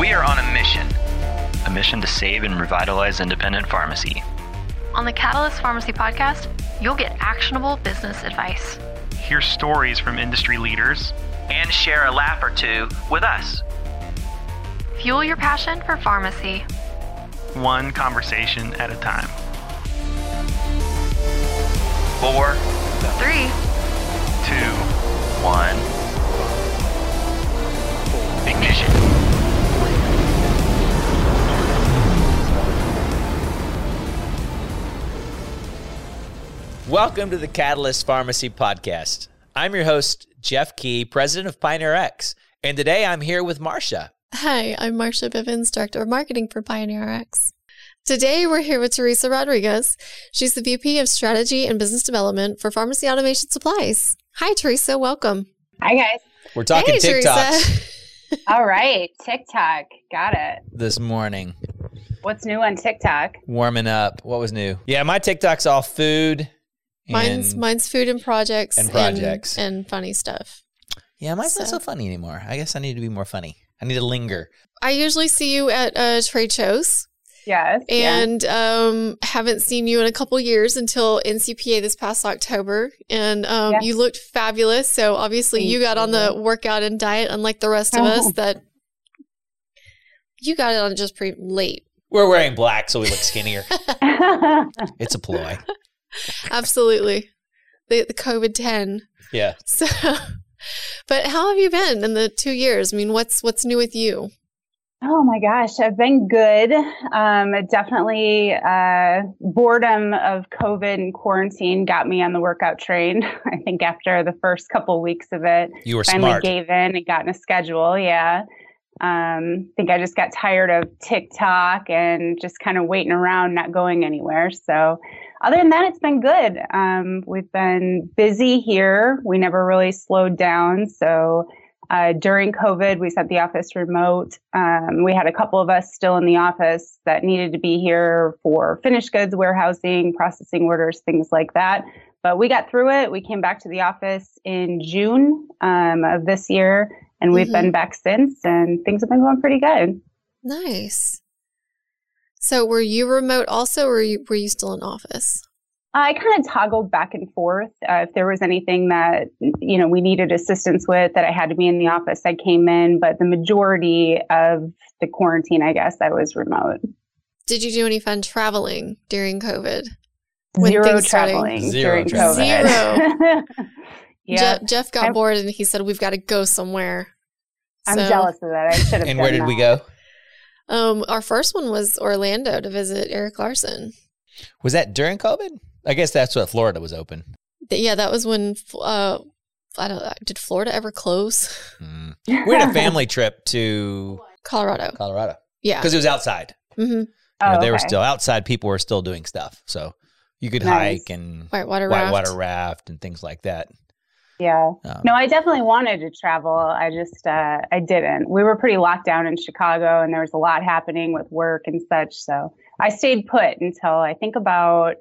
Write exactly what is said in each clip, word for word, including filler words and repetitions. We are on a mission. A mission to save and revitalize independent pharmacy. On the Catalyst Pharmacy Podcast, you'll get actionable business advice. Hear stories from industry leaders. And share a laugh or two with us. Fuel your passion for pharmacy. One conversation at a time. Four. Three. Two. One. Ignition. Welcome to the Catalyst Pharmacy Podcast. I'm your host, Jeff Key, president of PioneerRx, and today I'm here with Marsha. Hi, I'm Marsha Bivens, director of marketing for PioneerRx. Today we're here with Teresa Rodriguez. She's the V P of Strategy and Business Development for Pharmacy Automation Supplies. Hi, Teresa. Welcome. Hi, guys. We're talking hey, TikToks. All right, TikTok. Got it. This morning. What's new on TikTok? Warming up. What was new? Yeah, my TikTok's all food. Mine's mine's food and projects and projects and, and funny stuff. Yeah, mine's so. not so funny anymore. I guess I need to be more funny. I need to linger. I usually see you at uh, trade shows. Yes, and yeah. um, haven't seen you in a couple years until N C P A this past October, and um, yes. you looked fabulous. So obviously, Thank you got on the workout and diet, unlike the rest oh. of us. That you got it on just pretty late. We're wearing black, so we look skinnier. It's a ploy. Absolutely. The, the COVID ten. Yeah. So, but how have you been in the two years? I mean, what's, what's new with you? Oh my gosh. I've been good. Um, definitely, uh, boredom of COVID and quarantine got me on the workout train. I think after the first couple of weeks of it, you were finally smart. gave in and got in a schedule. Yeah. Um, I think I just got tired of TikTok and just kind of waiting around, not going anywhere. So other than that, it's been good. Um, we've been busy here. We never really slowed down. So uh, during COVID, we set the office remote. Um, we had a couple of us still in the office that needed to be here for finished goods, warehousing, processing orders, things like that. But we got through it. We came back to the office in June um, of this year. And we've mm-hmm. been back since, and things have been going pretty good. Nice. So were you remote also, or were you, were you still in office? I kind of toggled back and forth. Uh, if there was anything that, you know, we needed assistance with that I had to be in the office, I came in. But the majority of the quarantine, I guess, I was remote. Did you do any fun traveling during COVID? When Zero traveling Zero during traveling. COVID. Zero. Yeah. Jeff, Jeff got I'm, bored and he said, we've got to go somewhere. So, I'm jealous of that. I should have. And where did that. we go? Um, our first one was Orlando to visit Eric Larson. Was that during COVID? I guess that's what Florida was open. Yeah, that was when, uh, I don't know, did Florida ever close? Mm. We had a family trip to Colorado. Colorado. Yeah. Because it was outside. Mm-hmm. You know, oh, they okay. were still outside. People were still doing stuff. So you could nice. hike and whitewater raft. whitewater raft and things like that. Yeah. Um, no, I definitely wanted to travel. I just, uh, I didn't. We were pretty locked down in Chicago and there was a lot happening with work and such. So I stayed put until I think about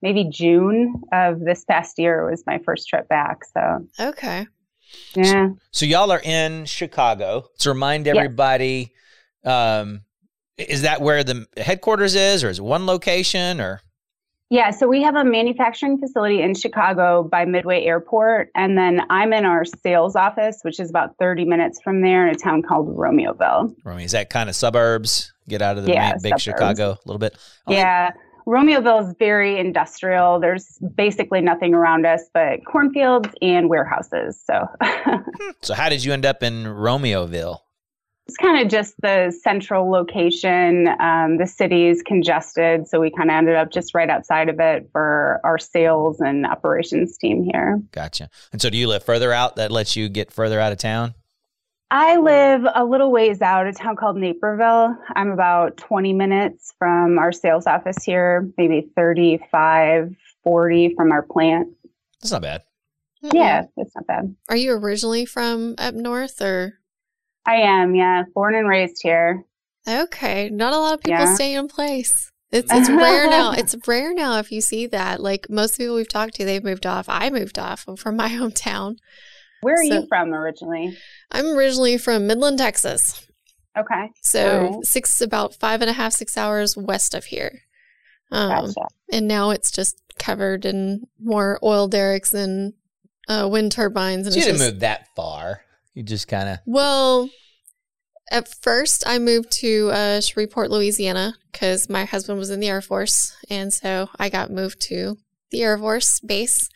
maybe June of this past year was my first trip back. So. Okay. Yeah. So, so y'all are in Chicago. To remind everybody, yes. um, is that where the headquarters is, or is it one location, or? Yeah, so we have a manufacturing facility in Chicago by Midway Airport, and then I'm in our sales office, which is about thirty minutes from there in a town called Romeoville. Romeo, is that kind of suburbs? Get out of the yeah, big suburbs. Chicago a little bit? Oh, yeah, Romeoville is very industrial. There's basically nothing around us but cornfields and warehouses. So, so how did you end up in Romeoville? It's kind of just the central location. Um, the city is congested, so we kind of ended up just right outside of it for our sales and operations team here. Gotcha. And so do you live further out? That lets you get further out of town? I live a little ways out, a town called Naperville. I'm about twenty minutes from our sales office here, maybe thirty-five, forty from our plant. That's not bad. Mm-hmm. Yeah, it's not bad. Are you originally from up north, or...? I am, yeah. Born and raised here. Okay. Not a lot of people yeah. stay in place. It's it's rare now. It's rare now if you see that. Like most people we've talked to, they've moved off. I moved off. I'm from my hometown. Where are so, you from originally? I'm originally from Midland, Texas. Okay. So right. six, about five and a half, six hours west of here. Um, gotcha. And now it's just covered in more oil derricks and uh, wind turbines. And you didn't just, move that far. You just kind of. Well, at first I moved to uh, Shreveport, Louisiana, because my husband was in the Air Force. And so I got moved to the Air Force base.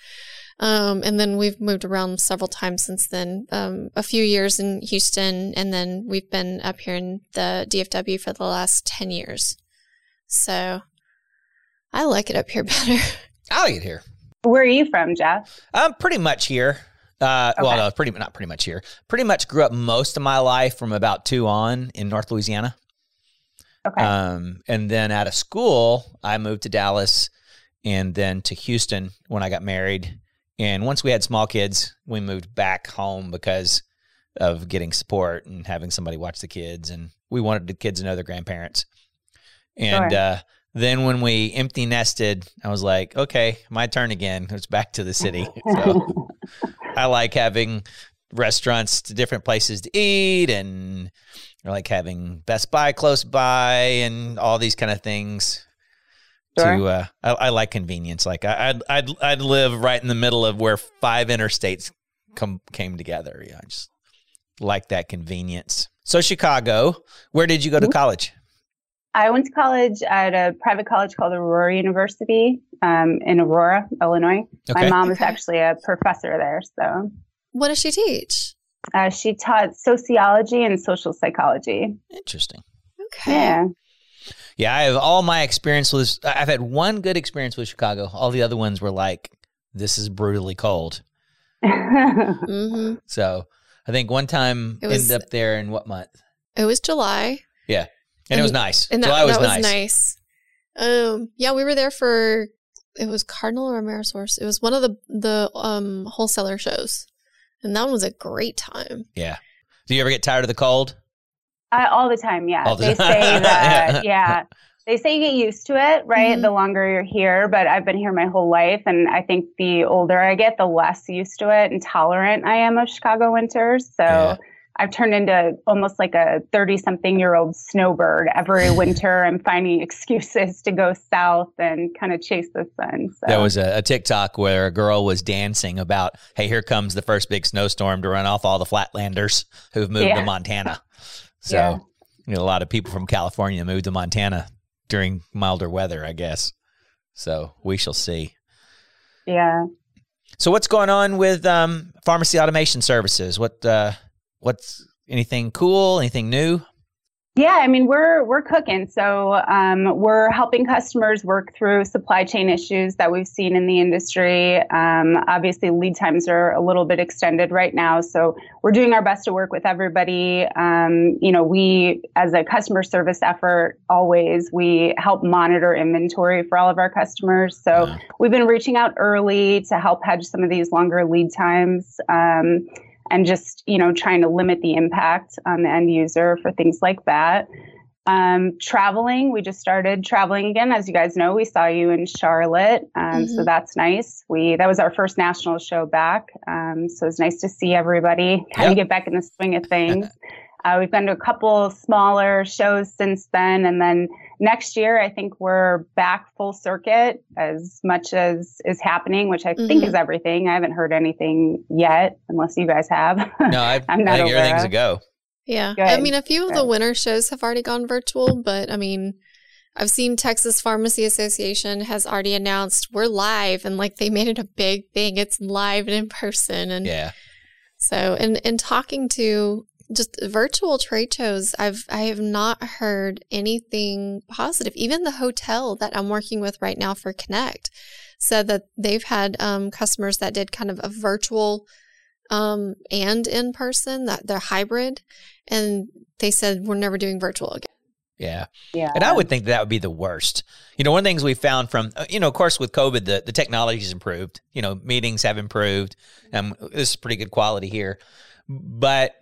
Um, and then we've moved around several times since then, um, a few years in Houston. And then we've been up here in the D F W for the last ten years. So I like it up here better. I like it here. Where are you from, Jeff? I'm pretty much here. Uh, okay. Well, no, pretty, not pretty much here. Pretty much grew up most of my life from about two on in North Louisiana. Okay. Um, and then out of school, I moved to Dallas and then to Houston when I got married. And once we had small kids, we moved back home because of getting support and having somebody watch the kids. And we wanted the kids to know their grandparents. And sure. uh, then when we empty nested, I was like, okay, my turn again. It's back to the city. So I like having restaurants to different places to eat. And I like having Best Buy close by and all these kind of things. Sure. To uh, I, I like convenience. Like I, I'd, I'd, I'd live right in the middle of where five interstates come came together. Yeah, I just like that convenience. So Chicago, where did you go to college? I went to college at a private college called Aurora University um, in Aurora, Illinois. Okay. My mom was actually a professor there. So, what does she teach? Uh, she taught sociology and social psychology. Interesting. Okay. Yeah. Yeah, I have all my experience with, I've had one good experience with Chicago. All the other ones were like, this is brutally cold. Mm-hmm. So I think one time it was, ended up there in what month? It was July. Yeah. And, and it was nice. And that, July was, that was nice. nice. Um, yeah, we were there for, it was Cardinal or Amerisource. It was one of the, the um, wholesaler shows. And that one was a great time. Yeah. Do you ever get tired of the cold? Uh, all the time, yeah. The they time. say that, yeah. yeah. They say you get used to it, right, mm-hmm. the longer you're here. But I've been here my whole life, and I think the older I get, the less used to it and tolerant I am of Chicago winters. So yeah. I've turned into almost like a thirty-something-year-old snowbird. Every winter, I'm finding excuses to go south and kind of chase the sun. So. There was a, a TikTok where a girl was dancing about, hey, here comes the first big snowstorm to run off all the flatlanders who've moved yeah. to Montana. So yeah. you know, a lot of people from California moved to Montana during milder weather, I guess. So we shall see. Yeah. So what's going on with um, Pharmacy Automation Services? What uh, what's anything cool? Anything new? Yeah, I mean, we're we're cooking. So um, we're helping customers work through supply chain issues that we've seen in the industry. Um, obviously, lead times are a little bit extended right now. So we're doing our best to work with everybody. Um, you know, we, as a customer service effort, always, we help monitor inventory for all of our customers. So yeah. we've been reaching out early to help hedge some of these longer lead times. Um And just, you know, trying to limit the impact on the end user for things like that. Um, traveling, we just started traveling again. As you guys know, we saw you in Charlotte. Um, mm-hmm. So that's nice. We That was our first national show back. Um, so it's nice to see everybody kind of yep. get back in the swing of things. Uh, we've been to a couple smaller shows since then. And then next year, I think we're back full circuit as much as is happening, which I mm-hmm. think is everything. I haven't heard anything yet, unless you guys have. No, I, I'm not I think everything's a go. Yeah. Good. I mean, a few of Good. the winter shows have already gone virtual, but I mean, I've seen Texas Pharmacy Association has already announced we're live, and like they made it a big thing. It's live and in person. And yeah. So, and, and talking to, just virtual trade shows, I've I have not heard anything positive. Even the hotel that I'm working with right now for Connect said that they've had um, customers that did kind of a virtual um, and in person, that they're hybrid, and they said we're never doing virtual again. Yeah, yeah. And I would think that, that would be the worst. You know, one of the things we found from, you know, of course, with COVID, the the technology's improved. You know, meetings have improved. Um, this is pretty good quality here, but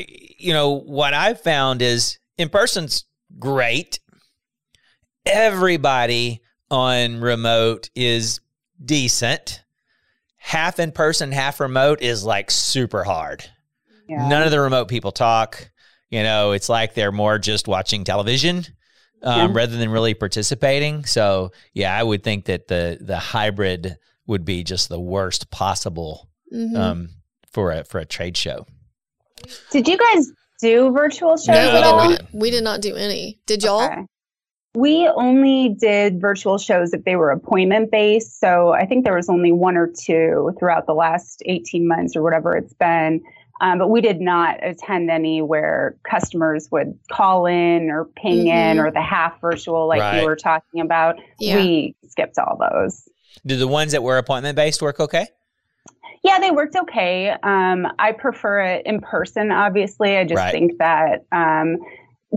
you know, what I've found is in person's great. Everybody on remote is decent. Half in person, half remote is like super hard. Yeah. None of the remote people talk. You know, it's like they're more just watching television um, yeah. rather than really participating. So, yeah, I would think that the the hybrid would be just the worst possible mm-hmm. um, for a for a trade show. Did you guys do virtual shows no, at all? We did, we did not do any. Did y'all? Okay. We only did virtual shows if they were appointment-based. So I think there was only one or two throughout the last eighteen months or whatever it's been. Um, but we did not attend any where customers would call in or ping mm-hmm. in or the half virtual like right. you were talking about. Yeah. We skipped all those. Did the ones that were appointment-based work okay? Yeah, they worked okay. Um, I prefer it in person, obviously. I just right. think that um,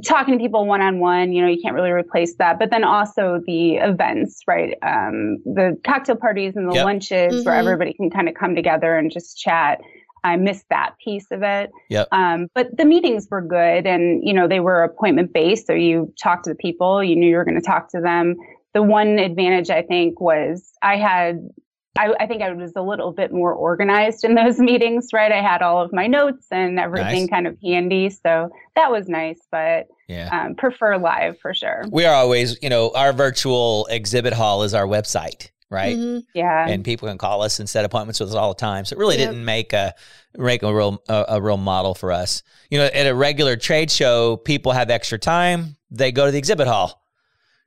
talking to people one-on-one, you know, you can't really replace that. But then also the events, right? Um, the cocktail parties and the yep. lunches mm-hmm. where everybody can kind of come together and just chat. I missed that piece of it. Yep. Um, but the meetings were good and, you know, they were appointment-based. So you talked to the people, you knew you were going to talk to them. The one advantage I think was I had, I, I think I was a little bit more organized in those meetings, right? I had all of my notes and everything nice. Kind of handy. So that was nice, but yeah. um, prefer live for sure. We are always, you know, our virtual exhibit hall is our website. Right. Mm-hmm. Yeah. And people can call us and set appointments with us all the time. So it really yep. didn't make a make a real a, a real model for us. You know, at a regular trade show, people have extra time. They go to the exhibit hall.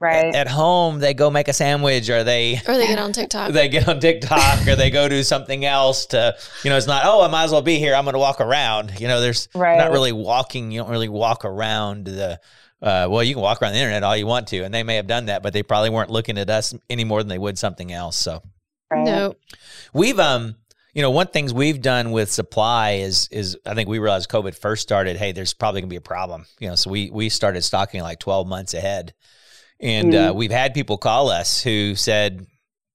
Right. At, at home, they go make a sandwich or they or they get on TikTok. They get on TikTok or they go do something else to, you know, it's not, oh, I might as well be here. I'm going to walk around. You know, there's right. not really walking. You don't really walk around the Uh, well, you can walk around the internet all you want to, and they may have done that, but they probably weren't looking at us any more than they would something else. So, no, we've um, you know, one things we've done with supply is is I think we realized COVID first started. Hey, there's probably gonna be a problem, you know. So we we started stocking like twelve months ahead, and mm-hmm. uh, we've had people call us who said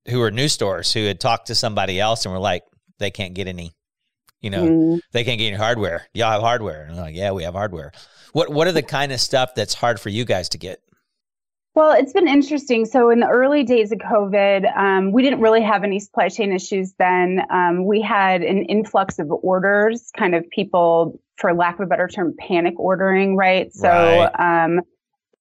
who are new stores who had talked to somebody else and were like, they can't get any. You know, mm. they can't get any hardware. Y'all have hardware. And they're like, yeah, we have hardware. What What are the kind of stuff that's hard for you guys to get? Well, it's been interesting. So in the early days of COVID, um, we didn't really have any supply chain issues then. Um, we had an influx of orders, kind of people, for lack of a better term, panic ordering, right? So right. Um,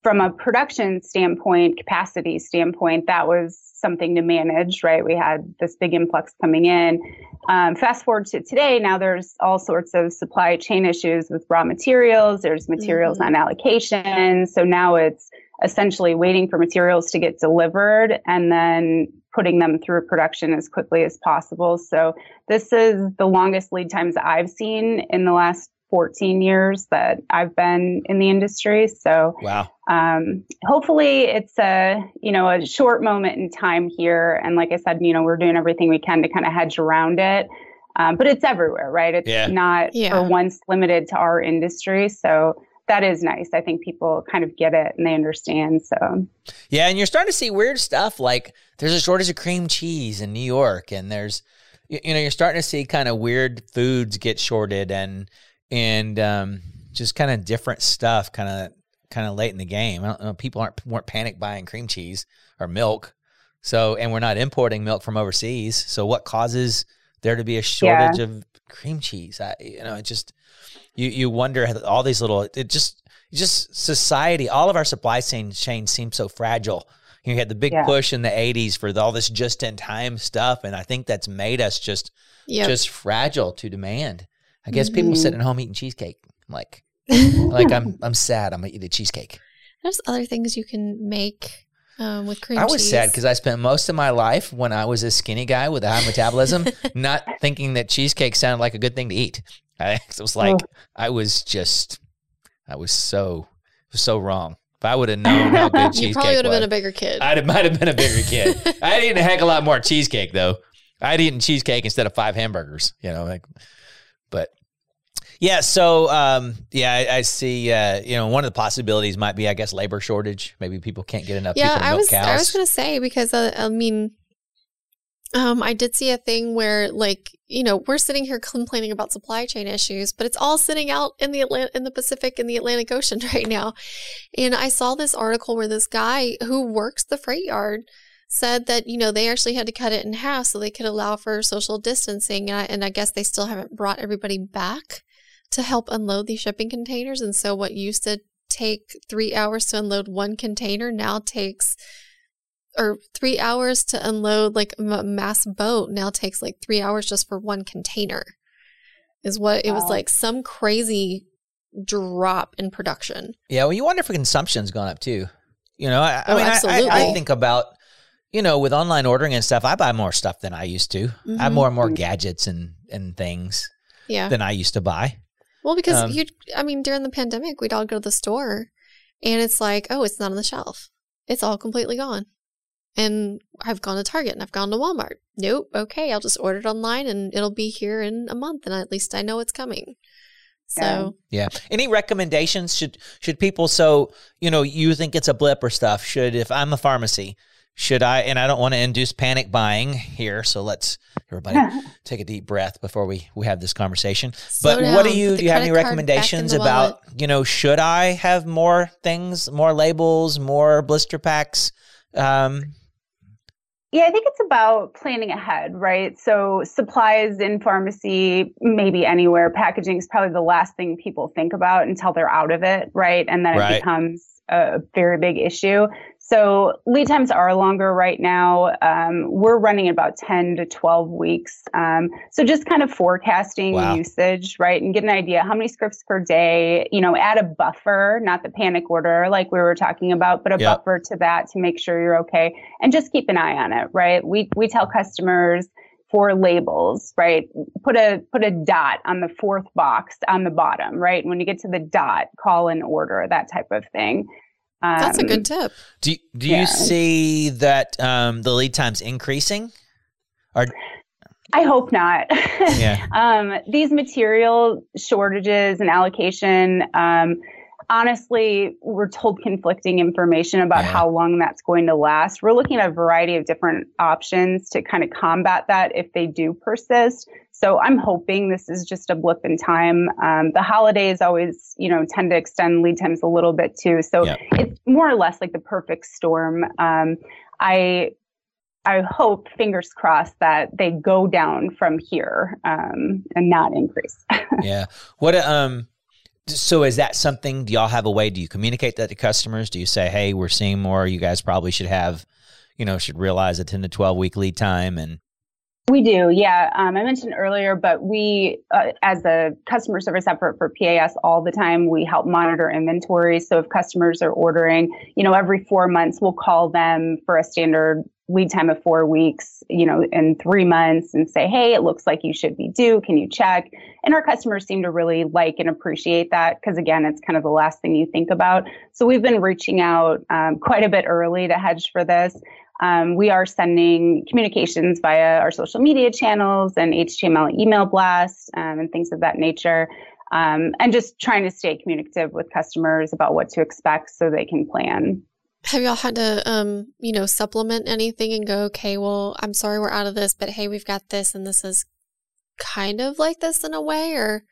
from a production standpoint, capacity standpoint, that was something to manage, right? We had this big influx coming in. Um, fast forward to today, now there's all sorts of supply chain issues with raw materials. There's materials mm-hmm. on allocation. So now it's essentially waiting for materials to get delivered and then putting them through production as quickly as possible. So this is the longest lead times I've seen in the last fourteen years that I've been in the industry. So wow. um, hopefully it's a, you know, a short moment in time here. And like I said, you know, we're doing everything we can to kind of hedge around it. Um, but it's everywhere, right? It's yeah. not yeah. for once limited to our industry. So that is nice. I think people kind of get it and they understand. So yeah. And you're starting to see weird stuff. Like there's a shortage of cream cheese in New York and there's, you know, you're starting to see kind of weird foods get shorted and, And um, just kind of different stuff, kind of kind of late in the game. I don't know, people aren't weren't panic buying cream cheese or milk, so and we're not importing milk from overseas. So what causes there to be a shortage yeah. of cream cheese? I, you know, it just you you wonder all these little. It just just society. All of our supply chain chain seems so fragile. You had the big yeah. push in the eighties for the, all this just in time stuff, and I think that's made us just yep. just fragile to demand. I guess people mm-hmm. sitting at home eating cheesecake. I'm like, like I'm, I'm sad. I'm gonna eat a cheesecake. There's other things you can make um, with cream. I was cheese. sad because I spent most of my life when I was a skinny guy with a high metabolism, not thinking that cheesecake sounded like a good thing to eat. I it was like, oh. I was just, I was so, so wrong. If I would have known how good cheesecake was, you probably would have been a bigger kid. I might have been a bigger kid. I'd eaten a heck of a lot more cheesecake though. I'd eaten cheesecake instead of five hamburgers. You know, like, but. Yeah. So, um, yeah, I, I see, uh, you know, one of the possibilities might be, I guess, labor shortage. Maybe people can't get enough yeah, people to milk I was, cows. I was going to say, because, uh, I mean, um, I did see a thing where, like, you know, we're sitting here complaining about supply chain issues, but it's all sitting out in the Atlantic, in the Pacific, in the Atlantic Ocean right now. And I saw this article where this guy who works the freight yard said that, you know, they actually had to cut it in half so they could allow for social distancing. And I, and I guess they still haven't brought everybody back to help unload these shipping containers. And so what used to take three hours to unload one container now takes, or three hours to unload like a mass boat now takes like three hours just for one container is what wow. It was like some crazy drop in production. Yeah. Well, you wonder if consumption's gone up too. You know, I, oh, I mean, absolutely. I, I think about, you know, with online ordering and stuff, I buy more stuff than I used to. Mm-hmm. I have more and more gadgets and, and things yeah. than I used to buy. Well, because um, you, I mean, during the pandemic, we'd all go to the store and it's like, oh, it's not on the shelf. It's all completely gone. And I've gone to Target and I've gone to Walmart. Nope. Okay. I'll just order it online and it'll be here in a month. And at least I know it's coming. So, yeah. Any recommendations? Should, should people, so, you know, you think it's a blip or stuff. Should, if I'm a pharmacy, should I, and I don't want to induce panic buying here. So let's everybody take a deep breath before we, we have this conversation. Slow but down. What do you, do you have any recommendations about, wallet. You know, should I have more things, more labels, more blister packs? Um, Yeah, I think it's about planning ahead, right? So supplies in pharmacy, maybe anywhere, packaging is probably the last thing people think about until they're out of it, right? And then right. It becomes a very big issue. So lead times are longer right now. Um, we're running about ten to twelve weeks. Um, so just kind of forecasting wow. usage, right? And get an idea how many scripts per day, you know, add a buffer, not the panic order like we were talking about, but a yep. buffer to that to make sure you're okay. And just keep an eye on it, right? We, we tell customers for labels, right? Put a, put a dot on the fourth box on the bottom, right? When you get to the dot, call an order, that type of thing. Um, That's a good tip. Do, do yeah. you see that um, the lead time's increasing? Or I hope not. Yeah. um, these material shortages and allocation, um, honestly, we're told conflicting information about yeah. how long that's going to last. We're looking at a variety of different options to kind of combat that if they do persist. So I'm hoping this is just a blip in time. Um, the holidays always, you know, tend to extend lead times a little bit too. So yep. it's more or less like the perfect storm. Um, I I hope, fingers crossed, that they go down from here um, and not increase. yeah. What um. So is that something, do y'all have a way, do you communicate that to customers? Do you say, hey, we're seeing more, you guys probably should have, you know, should realize a ten to twelve week lead time? And we do. Yeah. Um, I mentioned earlier, but we, uh, as a customer service effort for P A S all the time, we help monitor inventory. So if customers are ordering, you know, every four months, we'll call them for a standard lead time of four weeks, you know, in three months and say, hey, it looks like you should be due. Can you check? And our customers seem to really like and appreciate that because, again, it's kind of the last thing you think about. So we've been reaching out um, quite a bit early to hedge for this. Um, we are sending communications via our social media channels and H T M L email blasts um, and things of that nature. Um, and just trying to stay communicative with customers about what to expect so they can plan. Have y'all had to, um, you know, supplement anything and go, okay, well, I'm sorry we're out of this, but hey, we've got this and this is kind of like this in a way? Or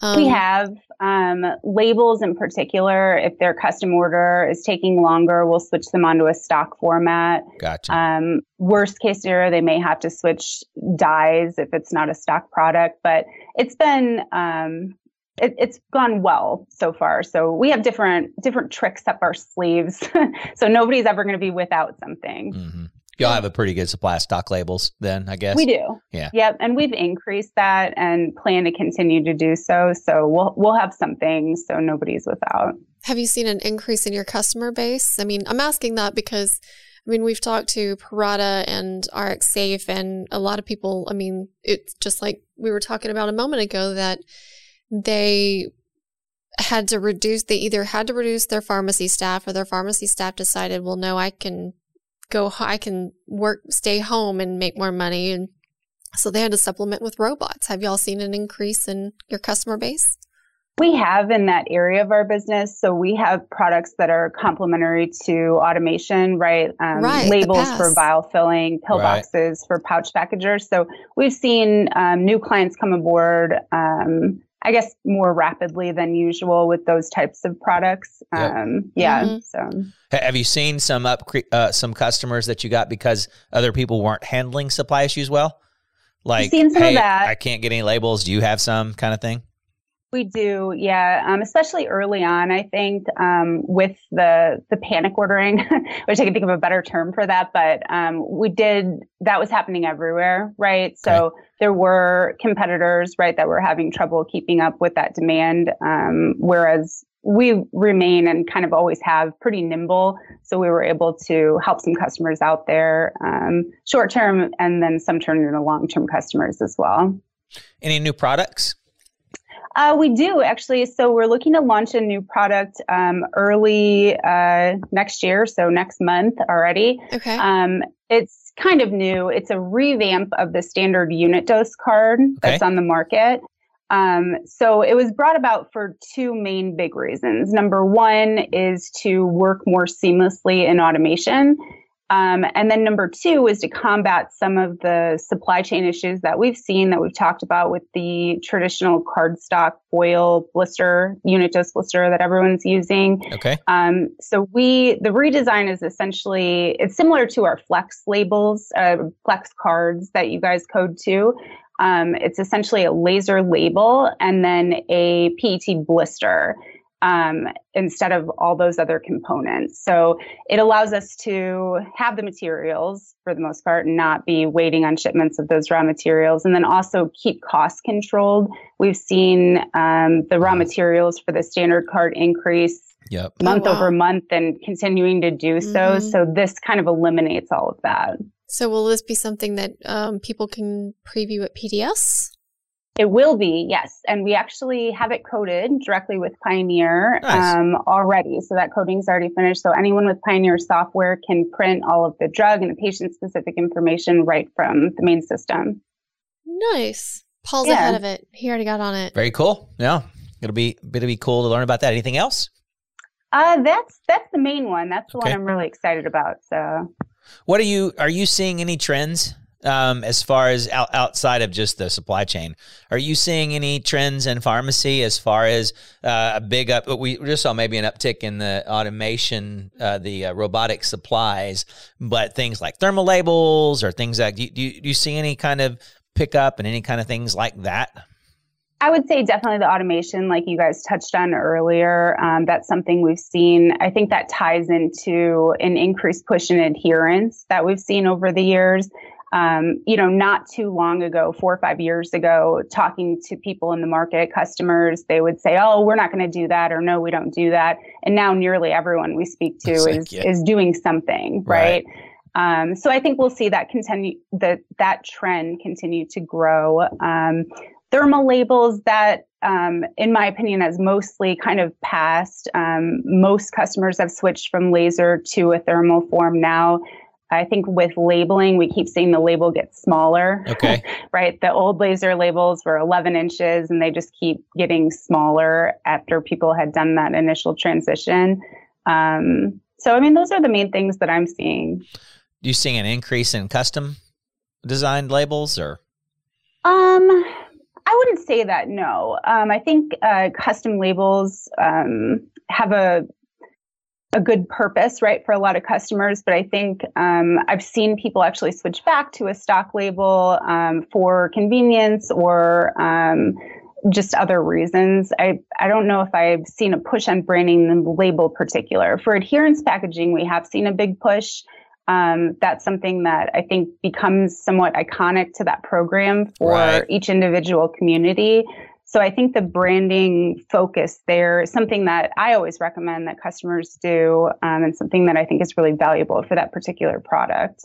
um... We have um, labels in particular. If their custom order is taking longer, we'll switch them onto a stock format. Gotcha. Um, worst case scenario, they may have to switch dyes if it's not a stock product, but it's been... Um, It, it's gone well so far. So we have different different tricks up our sleeves. So nobody's ever going to be without something. Mm-hmm. Y'all have a pretty good supply of stock labels then, I guess. We do. Yeah. Yep. And we've increased that and plan to continue to do so. So we'll we'll have something so nobody's without. Have you seen an increase in your customer base? I mean, I'm asking that because, I mean, we've talked to Parada and RxSafe and a lot of people. I mean, it's just like we were talking about a moment ago that they had to reduce, they either had to reduce their pharmacy staff or their pharmacy staff decided, well, no, I can go, I can work, stay home and make more money. And so they had to supplement with robots. Have y'all seen an increase in your customer base? We have in that area of our business. So we have products that are complementary to automation, right? Um, right labels for vial filling, pill right. boxes for pouch packagers. So we've seen um, new clients come aboard, um, I guess more rapidly than usual with those types of products. Yep. Um, yeah. Mm-hmm. So, have you seen some up uh, some customers that you got because other people weren't handling supply issues well? Like, I've seen some hey, of that. I can't get any labels. Do you have some kind of thing? We do, yeah, um, especially early on, I think, um, with the the panic ordering, which I can think of a better term for that, but um, we did, that was happening everywhere, right? So there were competitors, right, that were having trouble keeping up with that demand, um, whereas we remain and kind of always have pretty nimble. So we were able to help some customers out there um, short term, and then some turn into long term customers as well. Any new products? Uh, we do actually. So we're looking to launch a new product um, early uh, next year. So next month already. Okay. Um, it's kind of new. It's a revamp of the standard unit dose card okay. that's on the market. Um, so it was brought about for two main big reasons. Number one is to work more seamlessly in automation. Um, and then number two is to combat some of the supply chain issues that we've seen that we've talked about with the traditional cardstock foil blister, unit dose blister that everyone's using. Okay. Um, so we, the redesign is essentially, it's similar to our flex labels, uh, flex cards that you guys code to. Um, it's essentially a laser label and then a P E T blister um, instead of all those other components. So it allows us to have the materials for the most part and not be waiting on shipments of those raw materials, and then also keep costs controlled. We've seen um, the raw materials for the standard card increase yep. month oh, wow. over month and continuing to do so. Mm-hmm. So this kind of eliminates all of that. So will this be something that um, people can preview at P D S? It will be, yes. And we actually have it coded directly with Pioneer nice. um, already. So that coding's already finished. So anyone with Pioneer software can print all of the drug and the patient-specific information right from the main system. Nice. Paul's yeah. ahead of it. He already got on it. Very cool. Yeah. It'll be, it'll be cool to learn about that. Anything else? Uh, that's that's the main one. That's the okay. one I'm really excited about. So. What are you, are you seeing any trends um, as far as out, outside of just the supply chain? Are you seeing any trends in pharmacy as far as uh, a big up, we just saw maybe an uptick in the automation, uh, the uh, robotic supplies, but things like thermal labels or things like, do you, do you, do you see any kind of pickup and any kind of things like that? I would say definitely the automation, like you guys touched on earlier. Um, that's something we've seen. I think that ties into an increased push in adherence that we've seen over the years. Um, you know, not too long ago, four or five years ago, talking to people in the market, customers, they would say, oh, we're not going to do that, or no, we don't do that. And now nearly everyone we speak to like, is, yeah. is doing something, right? right? Um, so I think we'll see that continue, that, that trend continue to grow. Um, Thermal labels that, um, in my opinion, has mostly kind of passed. Um, most customers have switched from laser to a thermal form now. I think with labeling, we keep seeing the label get smaller. Okay. Right? The old laser labels were eleven inches, and they just keep getting smaller after people had done that initial transition. Um, so, I mean, those are the main things that I'm seeing. Do you see an increase in custom designed labels, or? Um. I wouldn't say that, no. Um, I think uh, custom labels um, have a a good purpose, right, for a lot of customers. But I think um, I've seen people actually switch back to a stock label um, for convenience or um, just other reasons. I, I don't know if I've seen a push on branding the label particular. For adherence packaging, we have seen a big push. Um, that's something that I think becomes somewhat iconic to that program for right. each individual community. So I think the branding focus there is something that I always recommend that customers do, um, and something that I think is really valuable for that particular product.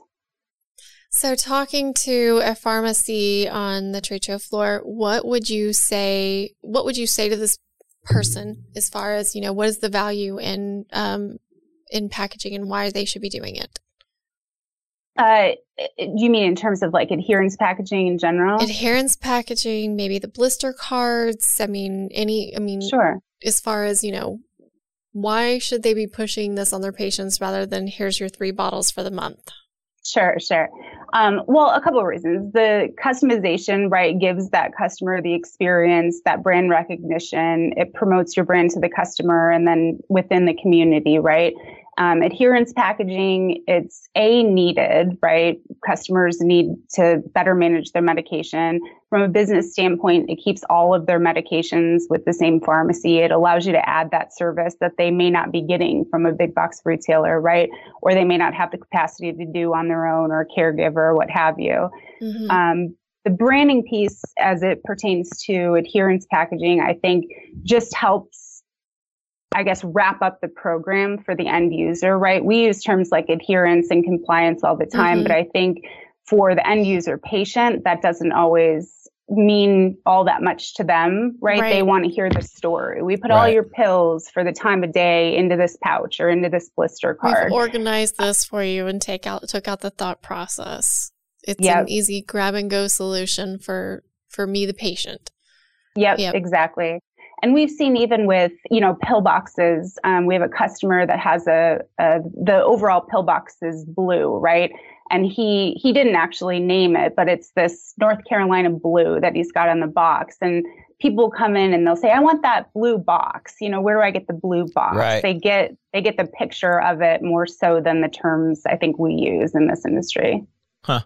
So talking to a pharmacy on the trade show floor, what would you say, what would you say to this person as far as, you know, what is the value in, um, in packaging and why they should be doing it? Uh, you mean in terms of like adherence packaging in general? Adherence packaging, maybe the blister cards. I mean, any, I mean, sure. As far as, you know, why should they be pushing this on their patients rather than here's your three bottles for the month? Sure, sure. Um, well, a couple of reasons. The customization, right, gives that customer the experience, that brand recognition. It promotes your brand to the customer and then within the community, right? Um, adherence packaging, it's A, needed, right? Customers need to better manage their medication. From a business standpoint, it keeps all of their medications with the same pharmacy. It allows you to add that service that they may not be getting from a big box retailer, right? Or they may not have the capacity to do on their own, or a caregiver, or what have you. Mm-hmm. Um, the branding piece, as it pertains to adherence packaging, I think just helps, I guess, wrap up the program for the end user, right? We use terms like adherence and compliance all the time, mm-hmm. but I think for the end user patient, that doesn't always mean all that much to them, right? right. They want to hear the story. We put right. all your pills for the time of day into this pouch or into this blister card. We've organized this for you and take out took out the thought process. It's yep. an easy grab and go solution for for me, the patient. Yep, yep. exactly. And we've seen even with, you know, pill boxes, um, we have a customer that has a, a the overall pill box is blue, right? And he he didn't actually name it, but it's this North Carolina blue that he's got on the box. And people come in and they'll say, I want that blue box. You know, where do I get the blue box? Right. They get they get the picture of it more so than the terms I think we use in this industry. Huh.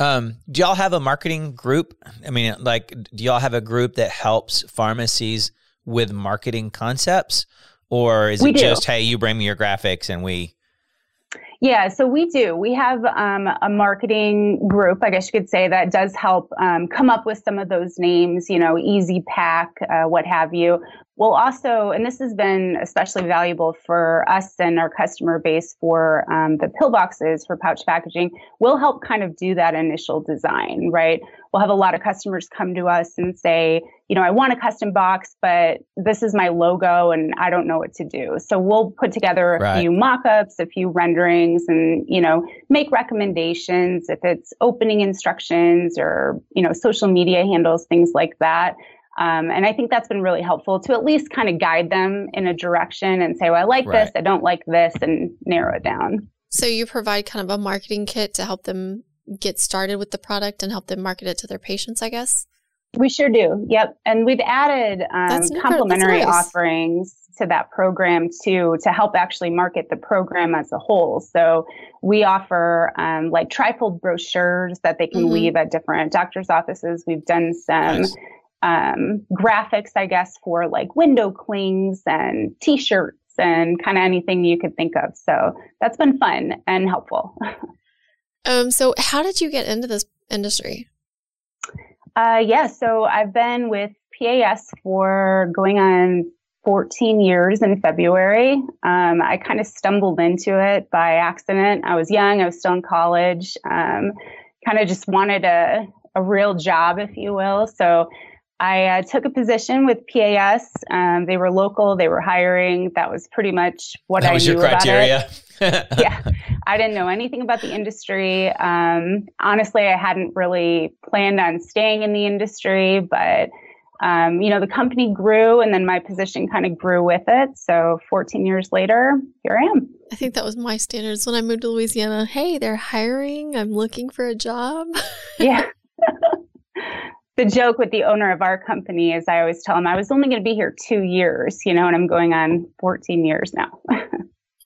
Um, do y'all have a marketing group? I mean, like, do y'all have a group that helps pharmacies with marketing concepts? Or is we it do. just, hey, you bring me your graphics and we... Yeah, so we do. We have um, a marketing group, I guess you could say, that does help um, come up with some of those names, you know, Easy Pack, uh, what have you. We'll also, and this has been especially valuable for us and our customer base for um, the pill boxes, for pouch packaging, we'll help kind of do that initial design, right? We'll have a lot of customers come to us and say, you know, I want a custom box, but this is my logo and I don't know what to do. So we'll put together a right. few mock-ups, a few renderings, and, you know, make recommendations if it's opening instructions or, you know, social media handles, things like that. Um, and I think that's been really helpful to at least kind of guide them in a direction and say, well, I like right. this, I don't like this, and narrow it down. So you provide kind of a marketing kit to help them get started with the product and help them market it to their patients, I guess? We sure do. Yep. And we've added um, complimentary nice. offerings to that program too, to help actually market the program as a whole. So we offer um, like trifold brochures that they can mm-hmm. leave at different doctor's offices. We've done some nice. um, graphics, I guess, for like window clings and t-shirts and kind of anything you could think of. So that's been fun and helpful. Um, so how did you get into this industry? Uh, yeah, so I've been with P A S for going on fourteen years in February. Um, I kind of stumbled into it by accident. I was young, I was still in college, um, kind of just wanted a, a real job, if you will. So I uh, took a position with P A S. Um, they were local, they were hiring. That was pretty much what that I was knew your criteria. About it. Yeah, I didn't know anything about the industry. Um, honestly, I hadn't really planned on staying in the industry, but, um, you know, the company grew and then my position kind of grew with it. So fourteen years later, here I am. I think that was my standards when I moved to Louisiana. Hey, they're hiring. I'm looking for a job. Yeah. The joke with the owner of our company is I always tell him I was only going to be here two years, you know, and I'm going on fourteen years now.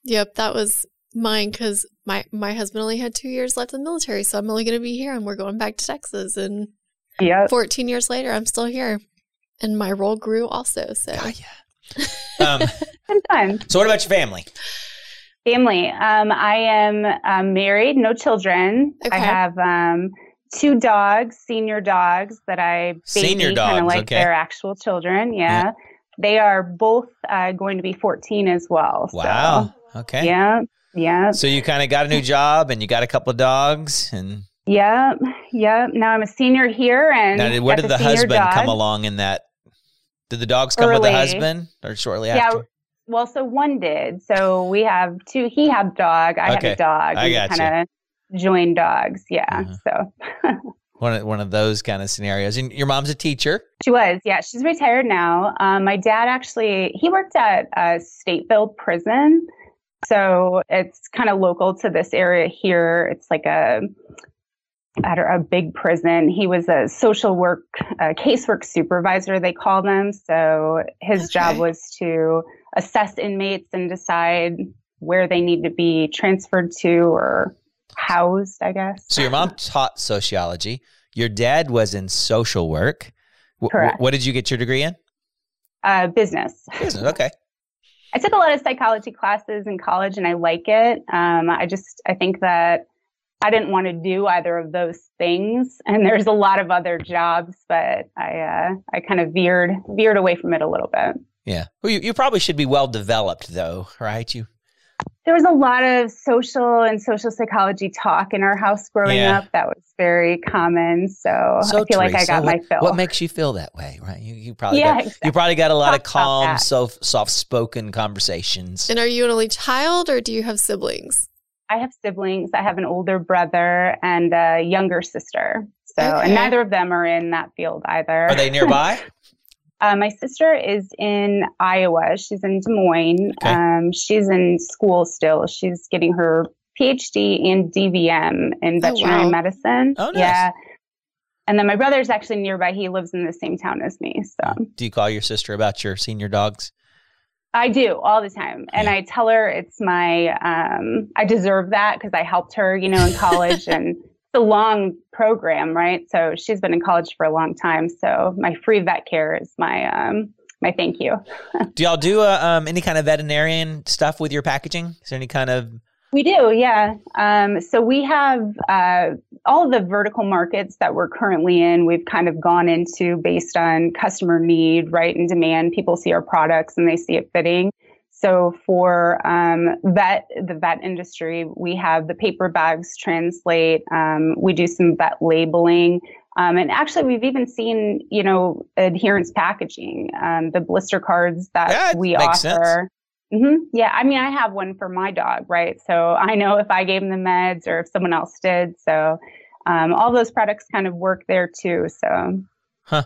Yep, that was mine because my, my husband only had two years left in the military, so I'm only going to be here and we're going back to Texas. And yep. fourteen years later, I'm still here. And my role grew also. So oh, yeah. um, fun. So what about your family? Family. Um, I am uh, married, no children. Okay. I have um, two dogs, senior dogs that I baby kind of like okay. their actual children. Yeah. yeah. They are both uh, going to be fourteen as well. Wow. So. Okay. Yeah. Yeah. So you kind of got a new job and you got a couple of dogs and. Yeah. Yeah. Now I'm a senior here. And now, where did the, the husband dog. come along in that? Did the dogs come Early. with the husband or shortly yeah, after? Yeah. Well, so one did. So we have two. He had a dog. I okay. had a dog. I got kind of joined dogs. Yeah. Uh-huh. So. One of, one of those kind of scenarios. And your mom's a teacher? She was, yeah. She's retired now. Um, my dad actually, he worked at uh, Stateville prison. So it's kind of local to this area here. It's like a, I don't know, a big prison. He was a social work, uh, casework supervisor, they call them. So his okay. job was to assess inmates and decide where they need to be transferred to or housed, I guess. So your mom taught sociology. Your dad was in social work. W- Correct. What did you get your degree in? Uh, business. Business. Okay. I took a lot of psychology classes in college and I like it. Um, I just, I think that I didn't want to do either of those things. And there's a lot of other jobs, but I, uh, I kind of veered, veered away from it a little bit. Yeah. Well, you, you probably should be well developed though, right? You. There was a lot of social and social psychology talk in our house growing yeah. up. That was very common. So, so I feel Teresa, like I got my fill. What makes you feel that way, right? You, you probably yeah, got, exactly. you probably got a lot Talk of calm, soft, soft-spoken conversations. And are you an only child, or do you have siblings? I have siblings. I have an older brother and a younger sister. So, okay. and neither of them are in that field either. Are they nearby? Uh, my sister is in Iowa. She's in Des Moines. Okay. Um, she's in school still. She's getting her P H D and D V M in veterinary oh, wow. medicine. Oh, nice. Yeah. And then my brother's actually nearby. He lives in the same town as me. So, do you call your sister about your senior dogs? I do all the time. And yeah. I tell her it's my, um, I deserve that because I helped her, you know, in college and a long program, right? So she's been in college for a long time. So my free vet care is my um, my thank you. Do y'all do uh, um, any kind of veterinarian stuff with your packaging? Is there any kind of? We do, yeah. Um, so we have uh, all the vertical markets that we're currently in. We've kind of gone into based on customer need, right, and demand. People see our products and they see it fitting. So for um, vet, the vet industry, we have the paper bags translate. Um, we do some vet labeling. Um, and actually, we've even seen, you know, adherence packaging, um, the blister cards that, that we offer. Mm-hmm. Yeah, I mean, I have one for my dog, right? So I know if I gave him the meds or if someone else did. So um, all those products kind of work there too. So. Huh.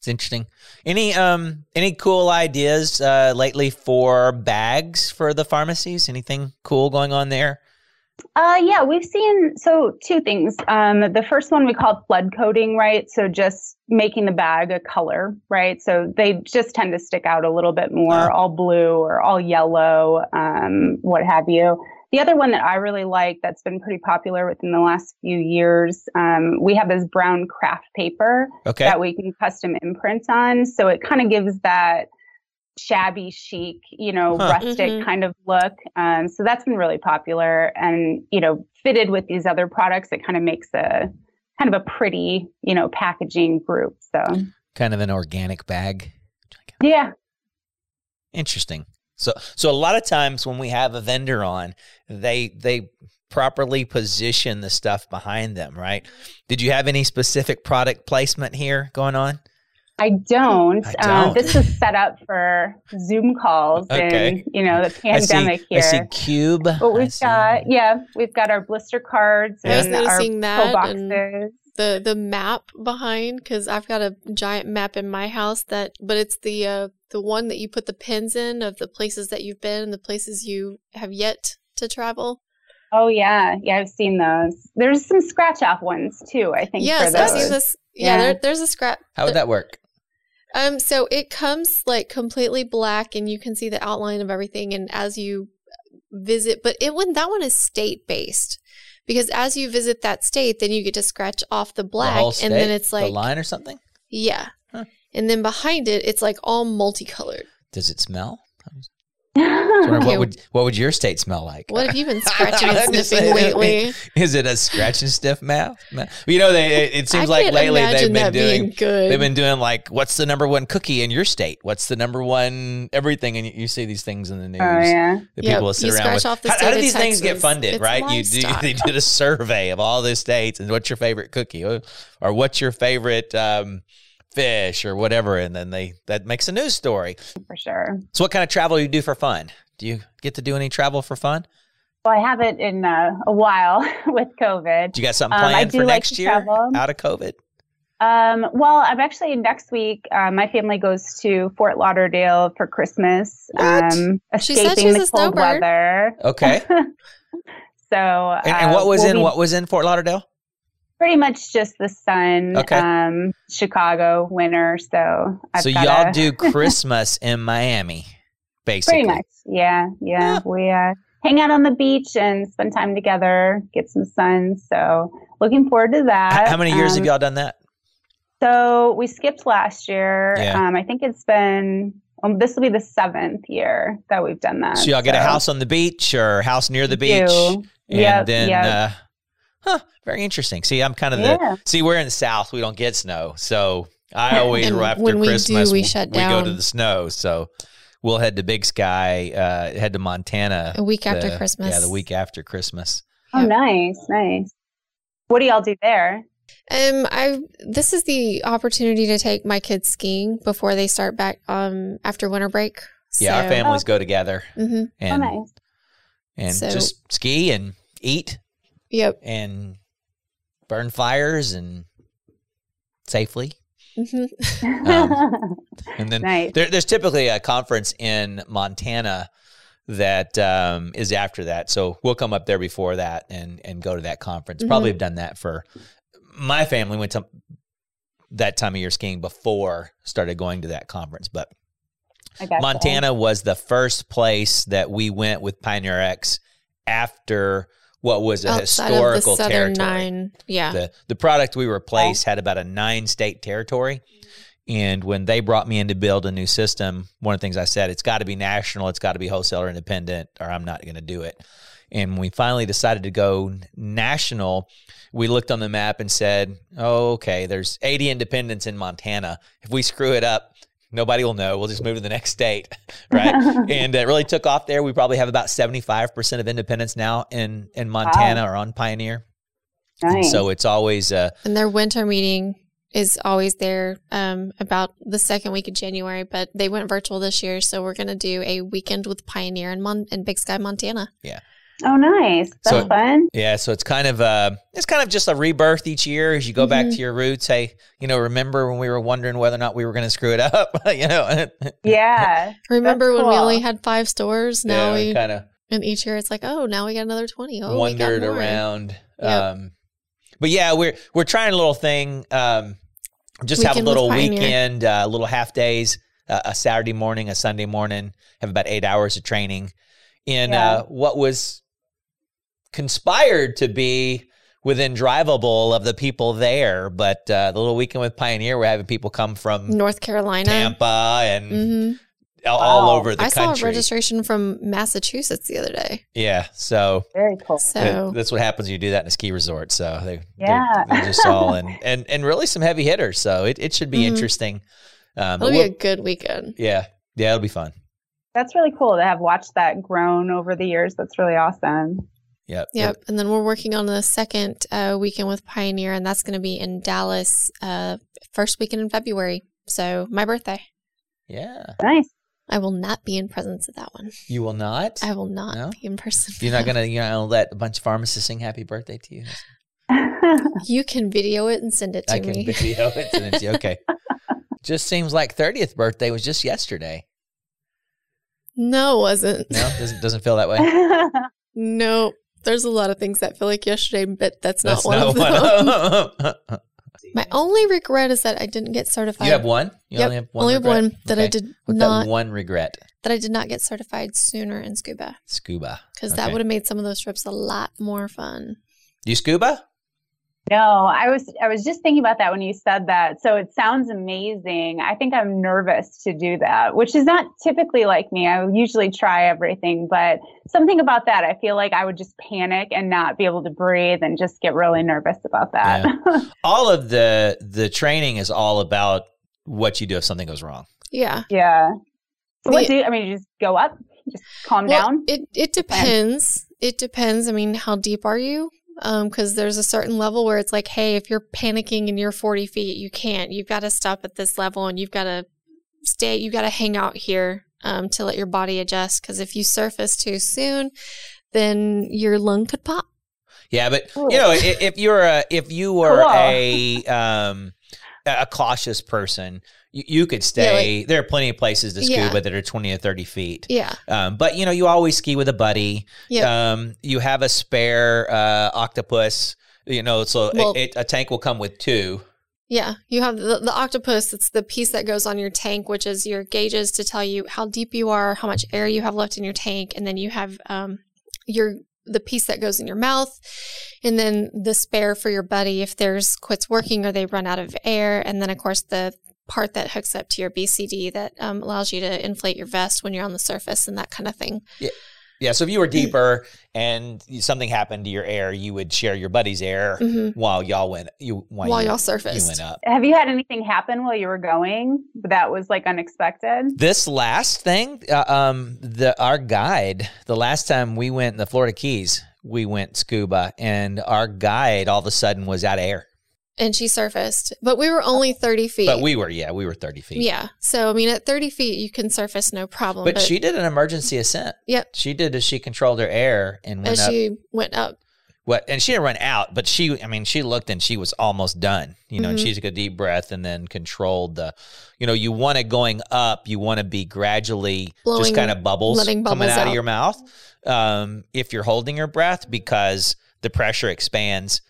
It's interesting. Any um any cool ideas uh, lately for bags for the pharmacies? Anything cool going on there? Uh yeah, we've seen so two things. Um, the first one we call flood coating, right? So just making the bag a color, right? So they just tend to stick out a little bit more, yeah. all blue or all yellow, um, what have you. The other one that I really like that's been pretty popular within the last few years, um, we have this brown craft paper okay. that we can custom imprint on. So it kind of gives that shabby chic, you know, huh. rustic mm-hmm. kind of look. Um, so that's been really popular and, you know, fitted with these other products. It kind of makes a kind of a pretty, you know, packaging group. So kind of an organic bag. Yeah. Interesting. So, so a lot of times when we have a vendor on, they they properly position the stuff behind them, right? Did you have any specific product placement here going on? I don't. I don't. Uh, this is set up for Zoom calls okay. and you know the pandemic I see, here. I see Cube. But we've I got see. yeah, we've got our blister cards yeah. and our pill boxes. The the map behind, because I've got a giant map in my house that, but it's the uh, the one that you put the pins in of the places that you've been and the places you have yet to travel. Oh yeah, yeah, I've seen those. There's some scratch off ones too, I think. Yes, for those. I've seen this. Yeah, yeah. There, there's a scratch. How would that work? Um, so it comes like completely black, and you can see the outline of everything. And as you visit, but it when that one is state based. Because as you visit that state, then you get to scratch off the black. The whole state, and then it's like. The line or something? Yeah. Huh. And then behind it, it's like all multicolored. Does it smell? What, okay. would, what would your state smell like? What have you been scratching and sniffing lately? Is it a scratch and sniff map? You know, they, it, it seems I like lately they've been doing good. They've been doing like, what's the number one cookie in your state? What's the number one everything? And you, you see these things in the news. Oh yeah, that yep. people will sit you around with. How, how do these Texas. Things get funded? It's right, livestock. you do. They did a survey of all the states and what's your favorite cookie, or, or what's your favorite. Um, fish or whatever, and then they that makes a news story. For sure. So what kind of travel do you do for fun? Do you get to do any travel for fun? Well, I haven't in uh, a while with COVID. Do you got something planned um, I do for like next year travel. Out of COVID? Um, well, I'm actually next week, uh, my family goes to Fort Lauderdale for Christmas. What? Um, escaping the cold weather. Okay. So uh, and, and what was we'll in be- what was in Fort Lauderdale? Pretty much just the sun, okay. um, Chicago winter. So I've so gotta... y'all do Christmas in Miami, basically. Pretty much, yeah, yeah. yeah. We uh, hang out on the beach and spend time together, get some sun. So looking forward to that. How many years um, have y'all done that? So we skipped last year. Yeah. Um, I think it's been, um, this will be the seventh year that we've done that. So y'all get so. a house on the beach or house near the we beach. Do. And yep, then, yep. uh, huh, very interesting. See, I'm kind of the, yeah. see, we're in the South. We don't get snow. So I always, after when Christmas, we, do, we, shut down. we go to the snow. So we'll head to Big Sky, uh, head to Montana. A week the, after Christmas. Yeah, the week after Christmas. Oh, yep. nice, nice. What do y'all do there? Um, I this is the opportunity to take my kids skiing before they start back um after winter break. So. Yeah, our families oh. go together mm-hmm. and oh, nice. and so. just ski and eat. Yep, and burn fires and safely. Mm-hmm. um, and then nice. there, there's typically a conference in Montana that um, is after that, so we'll come up there before that and and go to that conference. Mm-hmm. Probably have done that for. My family went to that time of year skiing before started going to that conference, but Montana that. was the first place that we went with PioneerRx after what was a Outside historical of the territory. Nine, yeah. The, the product we replaced oh. had about a nine state territory. And when they brought me in to build a new system, one of the things I said, it's got to be national. It's got to be wholesaler independent, or I'm not going to do it. And when we finally decided to go national, we looked on the map and said, oh, okay, there's eighty independents in Montana. If we screw it up, nobody will know. We'll just move to the next state, right? And it really took off there. We probably have about seventy-five percent of independents now in, in Montana wow. or on Pioneer. Nice. And so it's always... Uh, and their winter meeting is always there um, about the second week of January, but they went virtual this year, so we're going to do a weekend with Pioneer in, Mon- in Big Sky, Montana. Yeah. Oh, nice. That's so, fun. Yeah. So it's kind of uh, it's kind of just a rebirth each year as you go mm-hmm. back to your roots. Hey, you know, remember when we were wondering whether or not we were going to screw it up? you know? Yeah. Remember when cool. we only had five stores? Now yeah, we kind of. And each year it's like, oh, now we got another twenty. Oh, wondered around. Yep. Um, but yeah, we're we're trying a little thing. Um, just weekend have a little weekend, a uh, little half days, uh, a Saturday morning, a Sunday morning, have about eight hours of training in yeah. uh, what was. conspired to be within drivable of the people there, but uh, the little weekend with Pioneer, we're having people come from North Carolina, Tampa, and mm-hmm. all, all wow. over the I country. I saw a registration from Massachusetts the other day. Yeah, so very cool. So that's what happens when you do that in a ski resort. So they, yeah, they're, they're just all and and and really some heavy hitters. So it it should be mm-hmm. interesting. Um, It'll be a good weekend. Yeah, yeah, it'll be fun. That's really cool to have watched that grown over the years. That's really awesome. Yep, yep. Yep. And then we're working on the second uh, weekend with Pioneer, and that's going to be in Dallas uh, first weekend in February. So my birthday. Yeah. Nice. I will not be in presence at that one. You will not? I will not no? be in person. You're not going to you know, let a bunch of pharmacists sing happy birthday to you? You can video it and send it to I me. I can video it and send it to you. Okay. Just seems like thirtieth birthday was just yesterday. No, it wasn't. No, it doesn't, doesn't feel that way? Nope. There's a lot of things that feel like yesterday, but that's not that's one not of them. One. My only regret is that I didn't get certified. You have one? You yep. only have one Only regret? one that okay. I did What's not. That one regret? That I did not get certified sooner in scuba. Scuba. Because okay. that would have made some of those trips a lot more fun. You scuba? No, I was I was just thinking about that when you said that. So it sounds amazing. I think I'm nervous to do that, which is not typically like me. I usually try everything, but something about that, I feel like I would just panic and not be able to breathe and just get really nervous about that. Yeah. All of the the training is all about what you do if something goes wrong. Yeah. Yeah. So the, what do you, I mean, you just go up, just calm well, down? It, it depends. And, it depends. I mean, how deep are you? Um, cause there's a certain level where it's like, hey, if you're panicking and you're forty feet, you can't, you've got to stop at this level and you've got to stay, you got to hang out here, um, to let your body adjust. Cause if you surface too soon, then your lung could pop. Yeah. But Ooh. you know, if, if you're a, if you were cool. a, um, a cautious person, you, you could stay, yeah, like, there are plenty of places to scuba yeah. that are twenty or thirty feet. Yeah. Um, but you know, you always ski with a buddy. Yeah. Um, you have a spare, uh, octopus, you know, so well, it, it, a tank will come with two. Yeah. You have the, the octopus. It's the piece that goes on your tank, which is your gauges to tell you how deep you are, how much air you have left in your tank. And then you have, um, your the piece that goes in your mouth, and then the spare for your buddy if theirs quits working or they run out of air, and then, of course, the part that hooks up to your B C D that um, allows you to inflate your vest when you're on the surface and that kind of thing. Yeah. Yeah, so if you were deeper and something happened to your air, you would share your buddy's air mm-hmm. while y'all went. You, while while you, y'all surfaced. You went up. Have you had anything happen while you were going that was like unexpected? This last thing, uh, um, the our guide, the last time we went in the Florida Keys, we went scuba, and our guide all of a sudden was out of air. And she surfaced, but we were only thirty feet. But we were, yeah, we were thirty feet. Yeah. So, I mean, at thirty feet, you can surface no problem. But, but she did an emergency ascent. Yep. She did as she controlled her air and went as up. As she went up. What? And she didn't run out, but she, I mean, she looked and she was almost done, you know, mm-hmm. and she took a deep breath and then controlled the, you know, you want to going up, you want to be gradually blowing, just kind of bubbles, bubbles coming out, out of your mouth um, if you're holding your breath, because the pressure expands.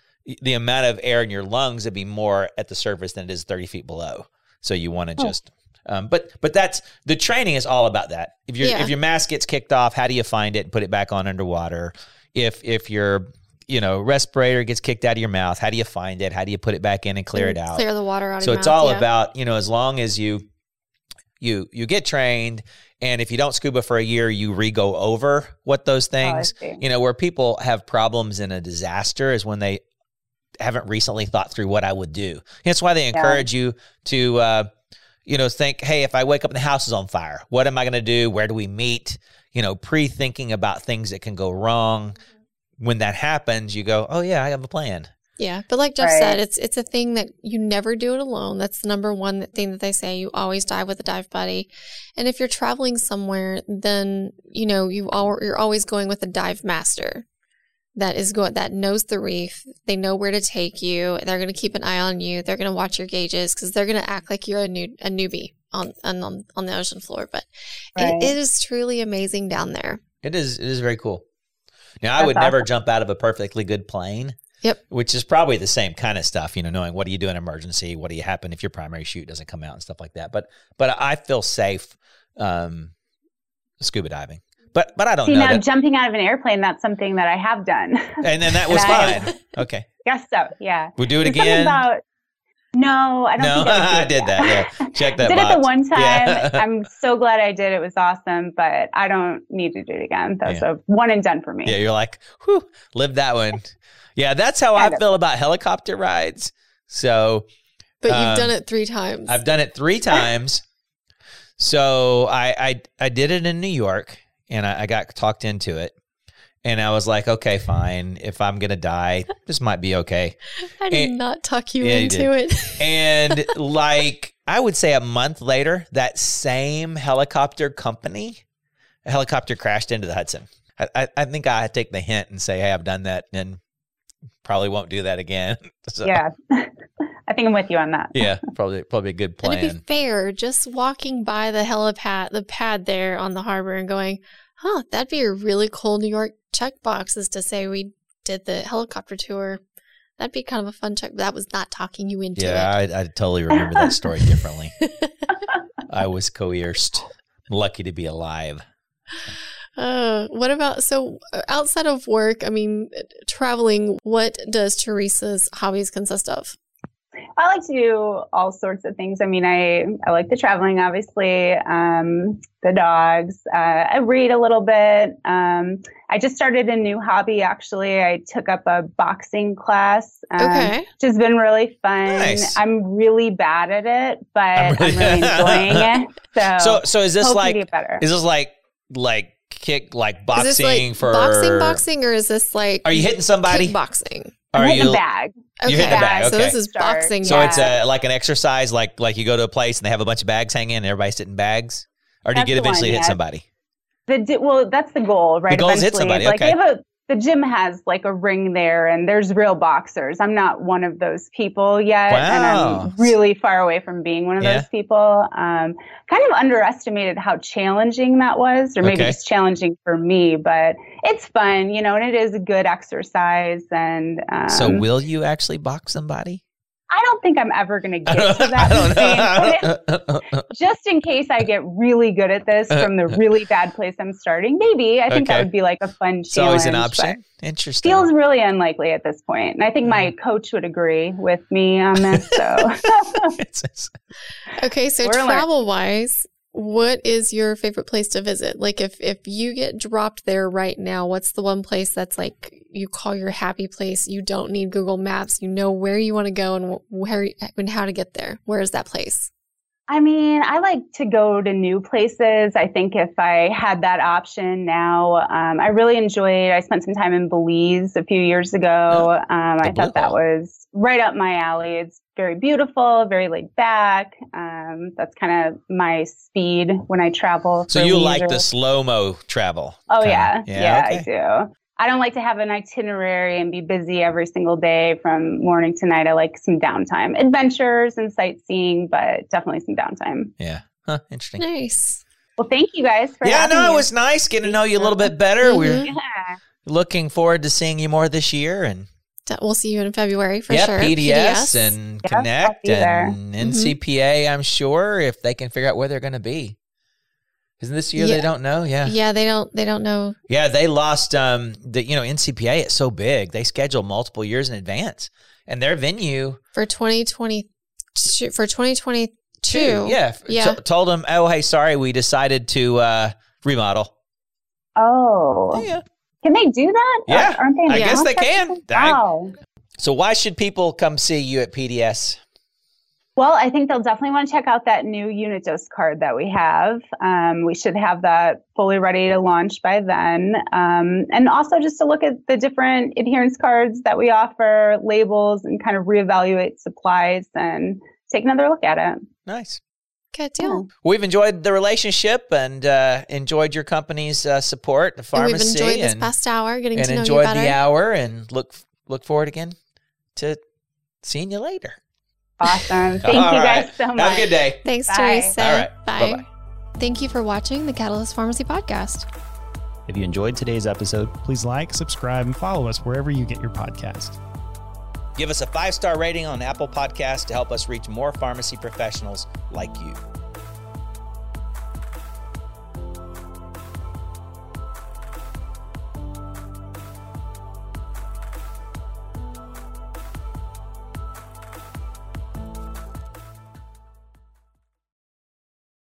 The amount of air in your lungs would be more at the surface than it is thirty feet below. So you want to oh. just, um, but, but that's, the training is all about that. If your, yeah. if your mask gets kicked off, how do you find it and put it back on underwater? If, if your, you know, respirator gets kicked out of your mouth, how do you find it? How do you put it back in and clear and it out? Clear the water out. So your it's mouth, all yeah. about, you know, as long as you, you, you get trained. And if you don't scuba for a year, you re-go over what those things, oh, you know, where people have problems in a disaster is when they haven't recently thought through what I would do. That's why they encourage yeah. you to, uh, you know, think, hey, if I wake up and the house is on fire, what am I going to do? Where do we meet? You know, pre-thinking about things that can go wrong. When that happens, you go, oh yeah, I have a plan. Yeah. But like Jeff right. said, it's, it's a thing that you never do it alone. That's the number one thing that they say. You always dive with a dive buddy. And if you're traveling somewhere, then, you know, you all, you're always going with a dive master. That is going, that knows the reef. They know where to take you. They're going to keep an eye on you. They're going to watch your gauges because they're going to act like you're a new a newbie on on on the ocean floor. But right. it, it is truly amazing down there. It is. It is very cool. Now, That's I would awesome. never jump out of a perfectly good plane. Yep. Which is probably the same kind of stuff, you know, knowing what do you do in an emergency, what do you happen if your primary chute doesn't come out and stuff like that. But but I feel safe um, scuba diving. But but I don't See, know. See, now that. Jumping out of an airplane, that's something that I have done. And then that was fine. Okay. Guess so, yeah. We'll do it There's again. About, no, I don't no, think I, I did that. that. Yeah. Check that box. Did it the one time. Yeah. I'm so glad I did. It was awesome, but I don't need to do it again. That's yeah. a one and done for me. Yeah, you're like, whew, live that one. Yeah, that's how I feel about helicopter rides. So. But um, you've done it three times. I've done it three times. So I I, I did it in New York. And I, I got talked into it, and I was like, "Okay, fine. If I'm gonna die, this might be okay." I did and, not talk you yeah, into you it. And like I would say, a month later, that same helicopter company, a helicopter crashed into the Hudson. I, I, I think I take the hint and say, "Hey, I've done that, and probably won't do that again." So. Yeah. I think I'm with you on that. Yeah, probably probably a good plan. And to be fair, just walking by the helipad, the pad there on the harbor and going, huh, that'd be a really cool New York checkbox is to say we did the helicopter tour. That'd be kind of a fun check. That was not talking you into yeah, it. Yeah, I, I totally remember that story differently. I was coerced. Lucky to be alive. Uh, what about, so outside of work, I mean, traveling, what does Teresa's hobbies consist of? I like to do all sorts of things. I mean, I, I like the traveling, obviously, um, the dogs. Uh, I read a little bit. Um, I just started a new hobby, actually. I took up a boxing class, um, okay. which has been really fun. Nice. I'm really bad at it, but I'm really, I'm really enjoying it. So, so, so is this like, is this like, like kick, like boxing is this like for boxing, boxing, or is this like, are you hitting somebody? Boxing. Are you the bag? Okay. You hit the bag. Okay. So this is boxing. So yeah. it's a, like an exercise, like like you go to a place and they have a bunch of bags hanging and everybody's sitting bags? Or do that's you get eventually one, yeah. hit somebody? The Well, that's the goal, right? The goal eventually. is hit somebody. Like okay. they have a, the gym has like a ring there and there's real boxers. I'm not one of those people yet. Wow. And I'm really far away from being one of yeah. those people. Um, kind of underestimated how challenging that was, or maybe okay. it's challenging for me, but it's fun, you know, and it is a good exercise. And um, so will you actually box somebody? I don't think I'm ever going to get to that. If, just in case I get really good at this from the really bad place I'm starting, maybe. I think okay. that would be like a fun it's challenge. It's always an option. Interesting. Feels really unlikely at this point. And I think my coach would agree with me on this. So. Okay, so travel-wise, what is your favorite place to visit? Like if, if you get dropped there right now, what's the one place that's like you call your happy place? You don't need Google Maps. You know where you want to go and where and how to get there. Where is that place? I mean, I like to go to new places. I think if I had that option now, um, I really enjoyed, I spent some time in Belize a few years ago. Um, I thought that was right up my alley. It's very beautiful, very laid back. Um, that's kind of my speed when I travel. So you leisure. Like the slow-mo travel? Oh, yeah. Yeah, yeah, yeah okay. I do. I don't like to have an itinerary and be busy every single day from morning to night. I like some downtime, adventures and sightseeing, but definitely some downtime. Yeah. Huh, interesting. Nice. Well, thank you guys for yeah, having no, me. It was nice getting to know you a little bit better. Mm-hmm. We're yeah. looking forward to seeing you more this year, and we'll see you in February for yep, sure. P D S, P D S. And yep, Connect and mm-hmm. N C P A, I'm sure, if they can figure out where they're going to be. Isn't this year yeah. they don't know? Yeah. Yeah, they don't they don't know. Yeah, they lost um the you know, N C P A, it's so big. They schedule multiple years in advance. And their venue for twenty twenty-two for twenty twenty-two. Two, yeah. yeah. T- told them, "Oh, hey, sorry, we decided to uh remodel." Oh. Yeah. Can they do that? Yeah. Aren't they? I guess they can. Wow. So why should people come see you at P D S? Well, I think they'll definitely want to check out that new unit dose card that we have. Um, we should have that fully ready to launch by then. Um, and also just to look at the different adherence cards that we offer, labels, and kind of reevaluate supplies and take another look at it. Nice. Good deal. We've enjoyed the relationship and uh, enjoyed your company's uh, support, the pharmacy. And we've enjoyed this and, past hour, getting to know you better. And enjoyed the hour and look, look forward again to seeing you later. Awesome. Thank All you guys right. so much. Have a good day. Thanks, Bye. Teresa. All right. Bye. Bye-bye. Thank you for watching the Catalyst Pharmacy Podcast. If you enjoyed today's episode, please like, subscribe, and follow us wherever you get your podcast. Give us a five-star rating on Apple Podcasts to help us reach more pharmacy professionals like you.